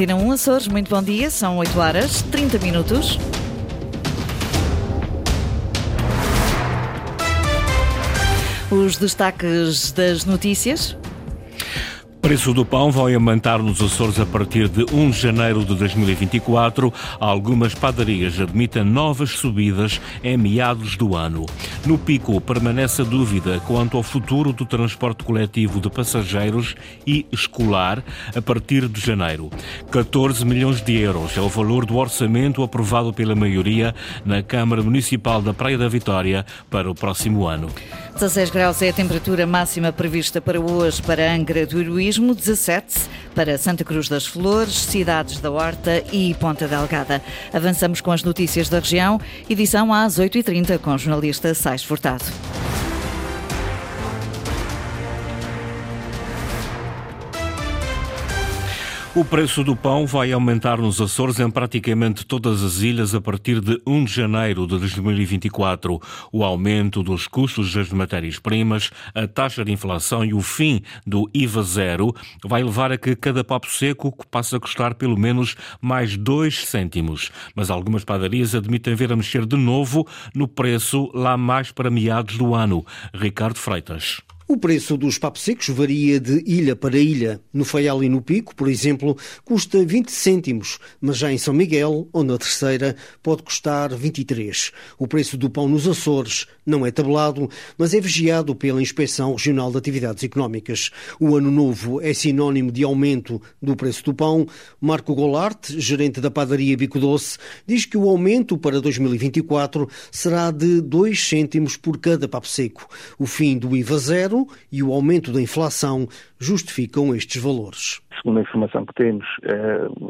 Antena 1 Açores, muito bom dia, são 8h30. Os destaques das notícias. Preço do pão vai aumentar nos Açores a partir de 1 de janeiro de 2024. Algumas padarias admitem novas subidas em meados do ano. No Pico, permanece a dúvida quanto ao futuro do transporte coletivo de passageiros e escolar a partir de janeiro. 14 milhões de euros é o valor do orçamento aprovado pela maioria na Câmara Municipal da Praia da Vitória para o próximo ano. 16 graus é a temperatura máxima prevista para hoje para Angra do Heroísmo, 17 para Santa Cruz das Flores, Cidades da Horta e Ponta Delgada. Avançamos com as notícias da região, edição às 8h30 com o jornalista Saes Furtado. O preço do pão vai aumentar nos Açores em praticamente todas as ilhas a partir de 1 de janeiro de 2024. O aumento dos custos das matérias-primas, a taxa de inflação e o fim do IVA zero vai levar a que cada papo seco passe a custar pelo menos mais 2 cêntimos. Mas algumas padarias admitem ver a mexer de novo no preço lá mais para meados do ano. Ricardo Freitas. O preço dos papos secos varia de ilha para ilha. No Faial e no Pico, por exemplo, custa 20 cêntimos, mas já em São Miguel ou na Terceira pode custar 23. O preço do pão nos Açores não é tabelado, mas é vigiado pela Inspeção Regional de Atividades Económicas. O ano novo é sinónimo de aumento do preço do pão. Marco Goulart, gerente da padaria Bico Doce, diz que o aumento para 2024 será de 2 cêntimos por cada papo seco. O fim do IVA zero e o aumento da inflação justificam estes valores. Segundo a informação que temos,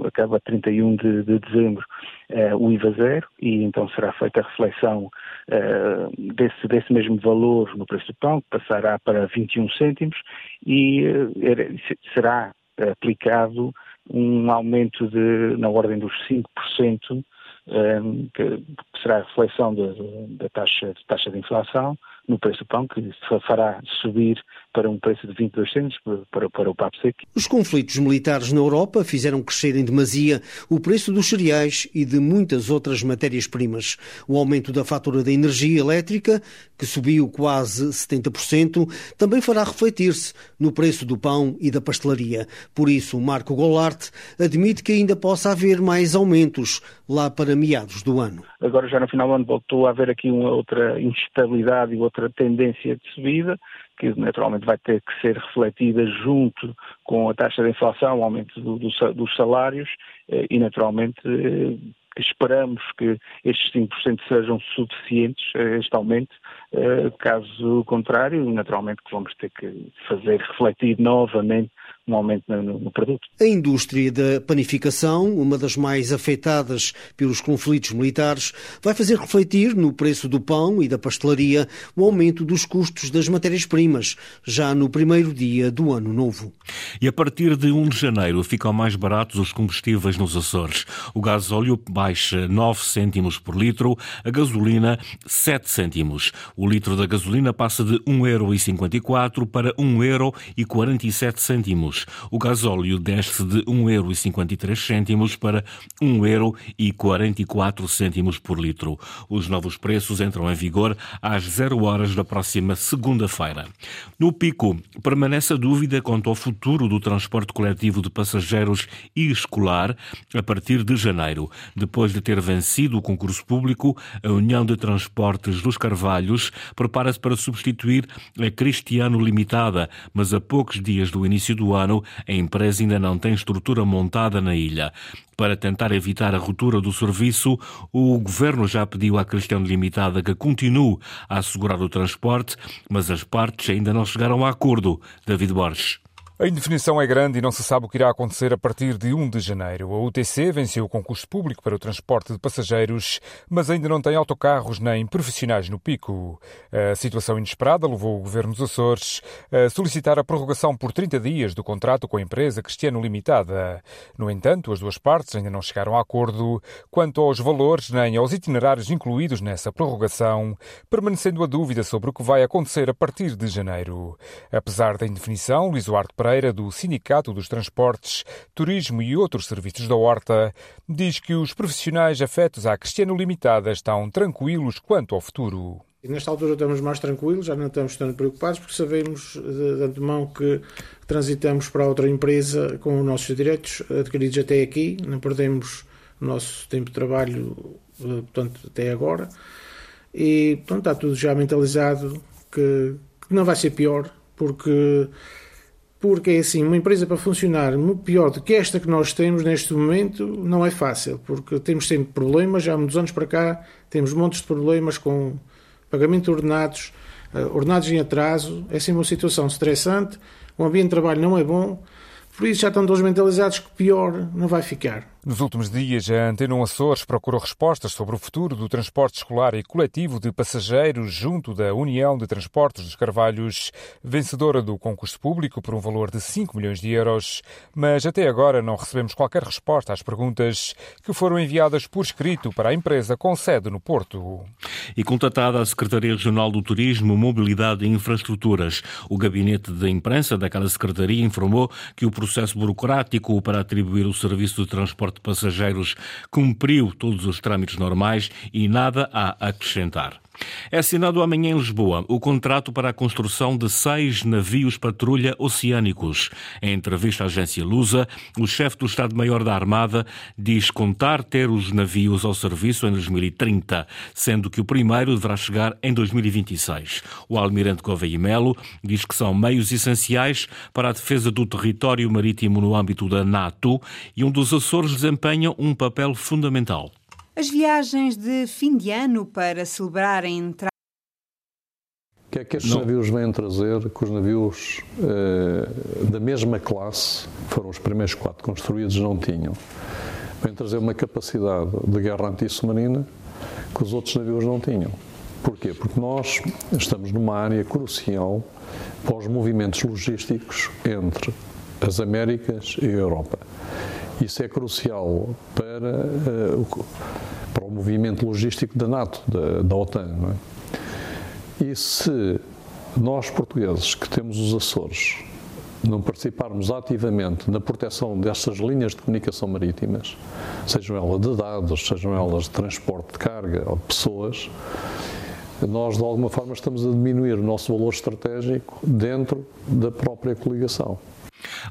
acaba a 31 de dezembro o IVA zero e então será feita a reflexão desse mesmo valor no preço do pão, que passará para 21 cêntimos e será aplicado um aumento na ordem dos 5%, que será a reflexão da taxa de inflação no preço do pão, que se fará subir para um preço de 22 cêntimos para o papo seco. Os conflitos militares na Europa fizeram crescer em demasia o preço dos cereais e de muitas outras matérias-primas. O aumento da fatura da energia elétrica, que subiu quase 70%, também fará refletir-se no preço do pão e da pastelaria. Por isso, Marco Goulart admite que ainda possa haver mais aumentos lá para meados do ano. Agora já no final do ano voltou a haver aqui uma outra instabilidade e outra tendência de subida, que naturalmente vai ter que ser refletida junto com a taxa de inflação, o aumento dos salários e naturalmente esperamos que estes 5% sejam suficientes a este aumento, caso contrário, naturalmente que vamos ter que fazer refletir novamente um aumento no produto. A indústria da panificação, uma das mais afetadas pelos conflitos militares, vai fazer refletir no preço do pão e da pastelaria o aumento dos custos das matérias-primas, já no primeiro dia do ano novo. E a partir de 1 de janeiro ficam mais baratos os combustíveis nos Açores. O gasóleo baixa 9 cêntimos por litro, a gasolina 7 cêntimos. O litro da gasolina passa de 1,54 € para 1,47 €. O gasóleo desce de 1,53 € para 1,44 € por litro. Os novos preços entram em vigor às 0h da próxima segunda-feira. No Pico, permanece a dúvida quanto ao futuro do transporte coletivo de passageiros e escolar a partir de janeiro. Depois de ter vencido o concurso público, a União de Transportes dos Carvalhos prepara-se para substituir a Cristiano Limitada, mas a poucos dias do início do ano, a empresa ainda não tem estrutura montada na ilha. Para tentar evitar a ruptura do serviço, o Governo já pediu à Cristiano Limitada que continue a assegurar o transporte, mas as partes ainda não chegaram a acordo. David Borges. A indefinição é grande e não se sabe o que irá acontecer a partir de 1 de janeiro. A UTC venceu o concurso público para o transporte de passageiros, mas ainda não tem autocarros nem profissionais no Pico. A situação inesperada levou o Governo dos Açores a solicitar a prorrogação por 30 dias do contrato com a empresa Cristiano Limitada. No entanto, as duas partes ainda não chegaram a acordo quanto aos valores nem aos itinerários incluídos nessa prorrogação, permanecendo a dúvida sobre o que vai acontecer a partir de janeiro. Apesar da indefinição, Luís Duarte Ferreira, do Sindicato dos Transportes, Turismo e outros serviços da Horta, diz que os profissionais afetos à Cristiano Limitada estão tranquilos quanto ao futuro. E nesta altura estamos mais tranquilos, já não estamos tão preocupados, porque sabemos de antemão que transitamos para outra empresa com os nossos direitos adquiridos até aqui, não perdemos o nosso tempo de trabalho, portanto, até agora. E, portanto, está tudo já mentalizado que não vai ser pior, porque é assim, uma empresa para funcionar muito pior do que esta que nós temos neste momento não é fácil, porque temos sempre problemas, já há muitos anos para cá temos montes de problemas com pagamento de ordenados, ordenados em atraso, é sempre uma situação estressante, o ambiente de trabalho não é bom, por isso já estão todos mentalizados que pior não vai ficar. Nos últimos dias, a Antena 1 Açores procurou respostas sobre o futuro do transporte escolar e coletivo de passageiros junto da União de Transportes dos Carvalhos, vencedora do concurso público por um valor de 5 milhões de euros, mas até agora não recebemos qualquer resposta às perguntas que foram enviadas por escrito para a empresa com sede no Porto. E contatada a Secretaria Regional do Turismo, Mobilidade e Infraestruturas, o gabinete de imprensa daquela secretaria informou que o processo burocrático para atribuir o serviço de transporte de passageiros cumpriu todos os trâmites normais e nada a acrescentar. É assinado amanhã em Lisboa o contrato para a construção de 6 navios-patrulha oceânicos. Em entrevista à agência Lusa, o chefe do Estado-Maior da Armada diz contar ter os navios ao serviço em 2030, sendo que o primeiro deverá chegar em 2026. O Almirante Gouveia e Melo diz que são meios essenciais para a defesa do território marítimo no âmbito da NATO e onde os Açores desempenham um papel fundamental. As viagens de fim de ano para celebrar a entrada... O que é que estes navios vêm trazer? Que os navios da mesma classe, foram os primeiros 4 construídos, não tinham. Vêm trazer uma capacidade de guerra anti-submarina que os outros navios não tinham. Porquê? Porque nós estamos numa área crucial para os movimentos logísticos entre as Américas e a Europa. Isso é crucial para o movimento logístico da NATO, da OTAN. Não é? E se nós, portugueses, que temos os Açores, não participarmos ativamente na proteção destas linhas de comunicação marítimas, sejam elas de dados, sejam elas de transporte de carga ou de pessoas, nós, de alguma forma, estamos a diminuir o nosso valor estratégico dentro da própria coligação.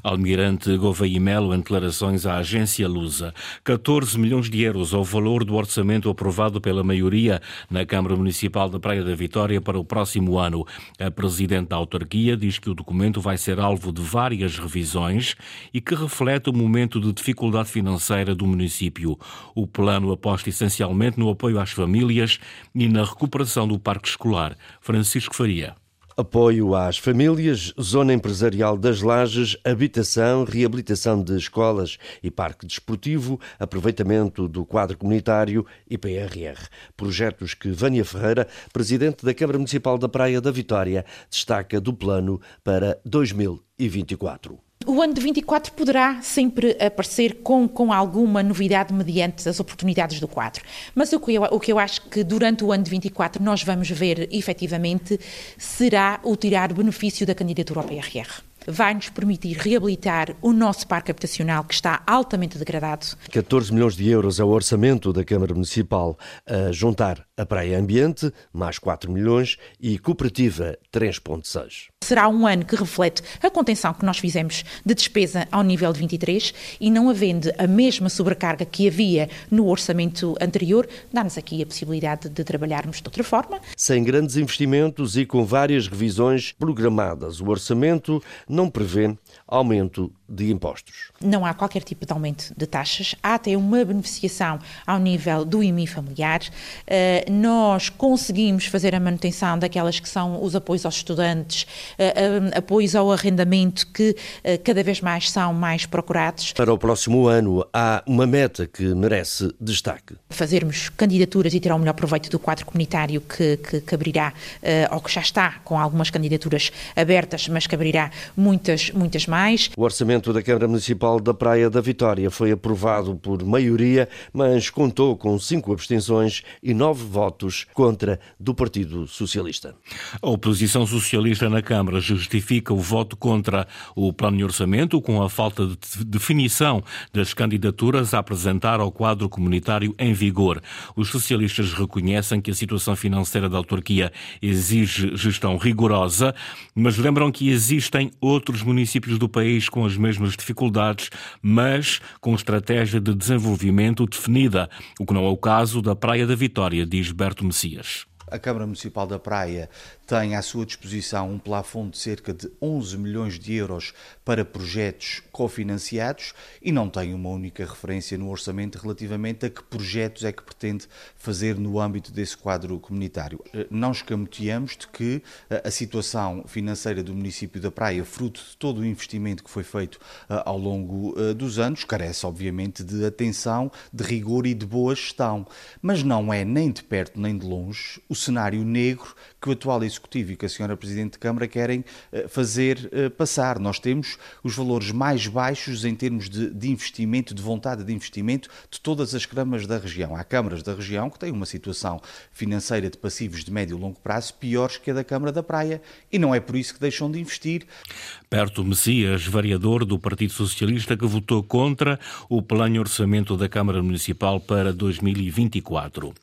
Almirante Gouveia e Melo, em declarações à agência Lusa. 14 milhões de euros ao valor do orçamento aprovado pela maioria na Câmara Municipal da Praia da Vitória para o próximo ano. A presidente da autarquia diz que o documento vai ser alvo de várias revisões e que reflete o momento de dificuldade financeira do município. O plano aposta essencialmente no apoio às famílias e na recuperação do parque escolar. Francisco Faria. Apoio às famílias, zona empresarial das Lajes, habitação, reabilitação de escolas e parque desportivo, aproveitamento do quadro comunitário e PRR. Projetos que Vânia Ferreira, presidente da Câmara Municipal da Praia da Vitória, destaca do plano para 2024. O ano de 24 poderá sempre aparecer com alguma novidade mediante as oportunidades do quadro. Mas o que eu acho que durante o ano de 24 nós vamos ver efetivamente será o tirar benefício da candidatura ao PRR. Vai-nos permitir reabilitar o nosso parque habitacional, que está altamente degradado. 14 milhões de euros é o orçamento da Câmara Municipal, a juntar a Praia Ambiente, mais 4 milhões, e Cooperativa, 3,6. Será um ano que reflete a contenção que nós fizemos de despesa ao nível de 23 e não havendo a mesma sobrecarga que havia no orçamento anterior, dá-nos aqui a possibilidade de trabalharmos de outra forma. Sem grandes investimentos e com várias revisões programadas, o orçamento não prevê aumento de impostos. Não há qualquer tipo de aumento de taxas, há até uma beneficiação ao nível do IMI familiar. Nós conseguimos fazer a manutenção daquelas que são os apoios aos estudantes, apoios ao arrendamento que cada vez mais são mais procurados. Para o próximo ano há uma meta que merece destaque. Fazermos candidaturas e tirar o melhor proveito do quadro comunitário que abrirá, ou que já está com algumas candidaturas abertas, mas que abrirá muitas taxas mais. O orçamento da Câmara Municipal da Praia da Vitória foi aprovado por maioria, mas contou com 5 abstenções e 9 votos contra do Partido Socialista. A oposição socialista na Câmara justifica o voto contra o plano de orçamento com a falta de definição das candidaturas a apresentar ao quadro comunitário em vigor. Os socialistas reconhecem que a situação financeira da autarquia exige gestão rigorosa, mas lembram que existem outros municípios do país com as mesmas dificuldades, mas com estratégia de desenvolvimento definida, o que não é o caso da Praia da Vitória, diz Berto Messias. A Câmara Municipal da Praia tem à sua disposição um plafond de cerca de 11 milhões de euros para projetos cofinanciados e não tem uma única referência no orçamento relativamente a que projetos é que pretende fazer no âmbito desse quadro comunitário. Não escamoteamos de que a situação financeira do município da Praia, fruto de todo o investimento que foi feito ao longo dos anos, carece obviamente de atenção, de rigor e de boa gestão, mas não é nem de perto nem de longe o cenário negro que o atual Executivo e que a Sra. Presidente de Câmara querem fazer passar. Nós temos os valores mais baixos em termos de investimento, de vontade de investimento, de todas as câmaras da região. Há câmaras da região que têm uma situação financeira de passivos de médio e longo prazo piores que a da Câmara da Praia e não é por isso que deixam de investir. Berto Messias, vereador do Partido Socialista, que votou contra o plano de orçamento da Câmara Municipal para 2024.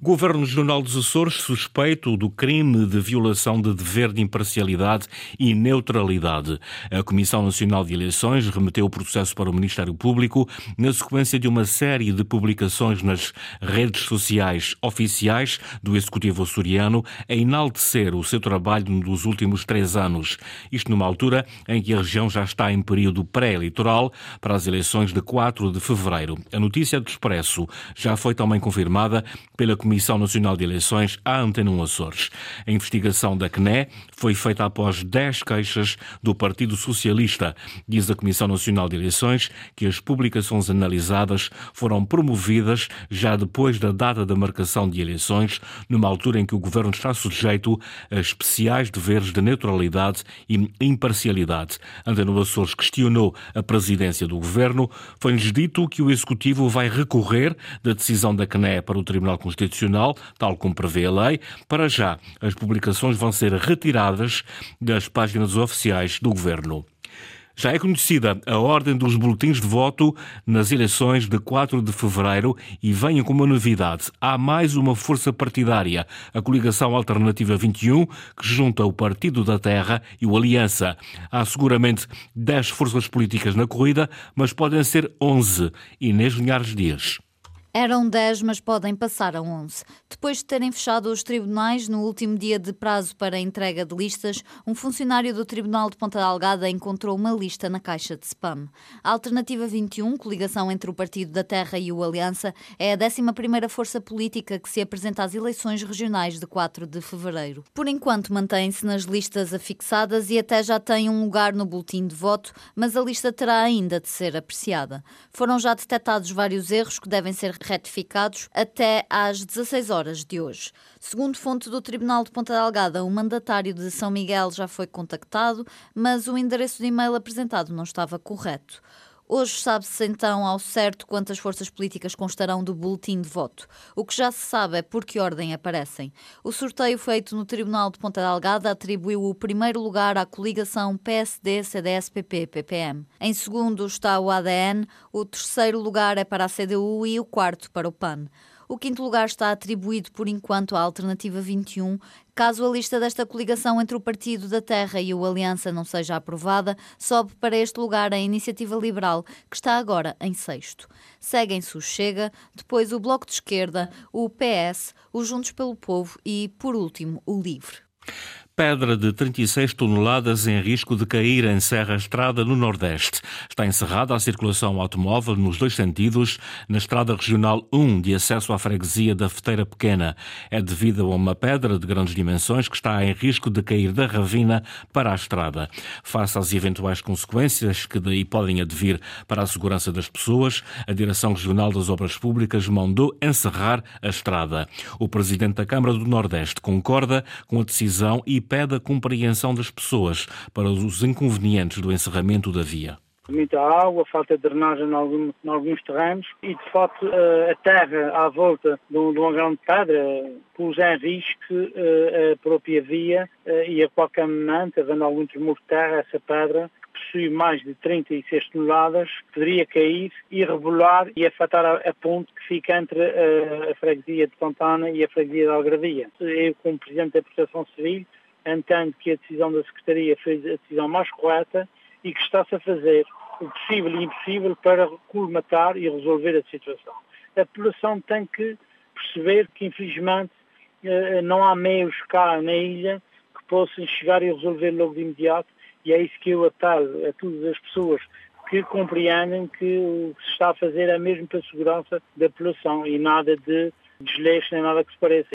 Governo Regional dos Açores suspeito do crime de violação de dever de imparcialidade e neutralidade. A Comissão Nacional de Eleições remeteu o processo para o Ministério Público na sequência de uma série de publicações nas redes sociais oficiais do Executivo açoriano a enaltecer o seu trabalho dos últimos 3 anos. Isto numa altura em que a região já está em período pré-eleitoral para as eleições de 4 de fevereiro. A notícia do Expresso já foi também confirmada pela Comissão Nacional de Eleições à Antena 1 Açores. A investigação da CNE foi feita após 10 queixas do Partido Socialista. Diz a Comissão Nacional de Eleições que as publicações analisadas foram promovidas já depois da data da marcação de eleições, numa altura em que o Governo está sujeito a especiais deveres de neutralidade e imparcialidade. Antena 1 Açores questionou a presidência do Governo. Foi-lhes dito que o Executivo vai recorrer da decisão da CNE para o Tribunal Constitucional, tal como prevê a lei. Para já, as publicações vão ser retiradas das páginas oficiais do Governo. Já é conhecida a ordem dos boletins de voto nas eleições de 4 de fevereiro e venha com uma novidade. Há mais uma força partidária, a Coligação Alternativa 21, que junta o Partido da Terra e o Aliança. Há seguramente 10 forças políticas na corrida, mas podem ser 11. Inês Linhares Dias. Eram 10, mas podem passar a 11. Depois de terem fechado os tribunais no último dia de prazo para a entrega de listas, um funcionário do Tribunal de Ponta Delgada encontrou uma lista na caixa de spam. A Alternativa 21, coligação entre o Partido da Terra e o Aliança, é a 11ª força política que se apresenta às eleições regionais de 4 de fevereiro. Por enquanto, mantém-se nas listas afixadas e até já tem um lugar no boletim de voto, mas a lista terá ainda de ser apreciada. Foram já detectados vários erros que devem ser retificados até às 16 horas de hoje. Segundo fonte do Tribunal de Ponta Delgada, o mandatário de São Miguel já foi contactado, mas o endereço de e-mail apresentado não estava correto. Hoje sabe-se então ao certo quantas forças políticas constarão do boletim de voto. O que já se sabe é por que ordem aparecem. O sorteio feito no Tribunal de Ponta Delgada atribuiu o primeiro lugar à coligação PSD-CDS-PP-PPM. Em segundo está o ADN, o terceiro lugar é para a CDU e o quarto para o PAN. O quinto lugar está atribuído por enquanto à Alternativa 21. Caso a lista desta coligação entre o Partido da Terra e o Aliança não seja aprovada, sobe para este lugar a Iniciativa Liberal, que está agora em 6º. Seguem-se o Chega, depois o Bloco de Esquerda, o PS, o Juntos pelo Povo e, por último, o Livre. Pedra de 36 toneladas em risco de cair em Serra Estrada, no Nordeste. Está encerrada a circulação automóvel nos 2 sentidos na Estrada Regional 1, de acesso à freguesia da Feteira Pequena. É devido a uma pedra de grandes dimensões que está em risco de cair da ravina para a estrada. Face às eventuais consequências que daí podem advir para a segurança das pessoas, a Direção Regional das Obras Públicas mandou encerrar a estrada. O Presidente da Câmara do Nordeste concorda com a decisão e pede a compreensão das pessoas para os inconvenientes do encerramento da via. Muita água, falta de drenagem em alguns terrenos e, de facto, a terra à volta de uma grande pedra pôs em risco a própria via e a qual caminhante, havendo algum tremor de terra, essa pedra, que possui mais de 36 toneladas, poderia cair e rebolar e afetar a ponte que fica entre a freguesia de Fontana e a freguesia de Algradia. Eu, como Presidente da Proteção Civil, entendo que a decisão da Secretaria foi a decisão mais correta e que está-se a fazer o possível e impossível para colmatar e resolver a situação. A população tem que perceber que, infelizmente, não há meios cá na ilha que possam chegar e resolver logo de imediato, e é isso que eu apelo a todas as pessoas que compreendem que o que se está a fazer é mesmo para a segurança da população e nada de desleixo nem nada que se pareça.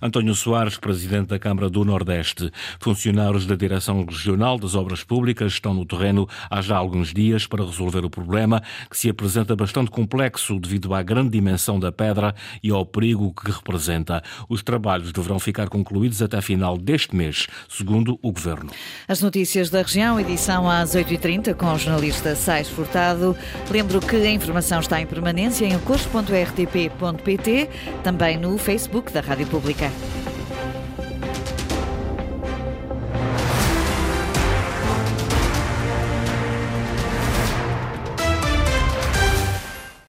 António Soares, Presidente da Câmara do Nordeste. Funcionários da Direção Regional das Obras Públicas estão no terreno há já alguns dias para resolver o problema, que se apresenta bastante complexo devido à grande dimensão da pedra e ao perigo que representa. Os trabalhos deverão ficar concluídos até a final deste mês, segundo o Governo. As notícias da região, edição às 8h30, com o jornalista Saes Furtado. Lembro que a informação está em permanência em acores.rtp.pt, também no Facebook da Rádio Pública.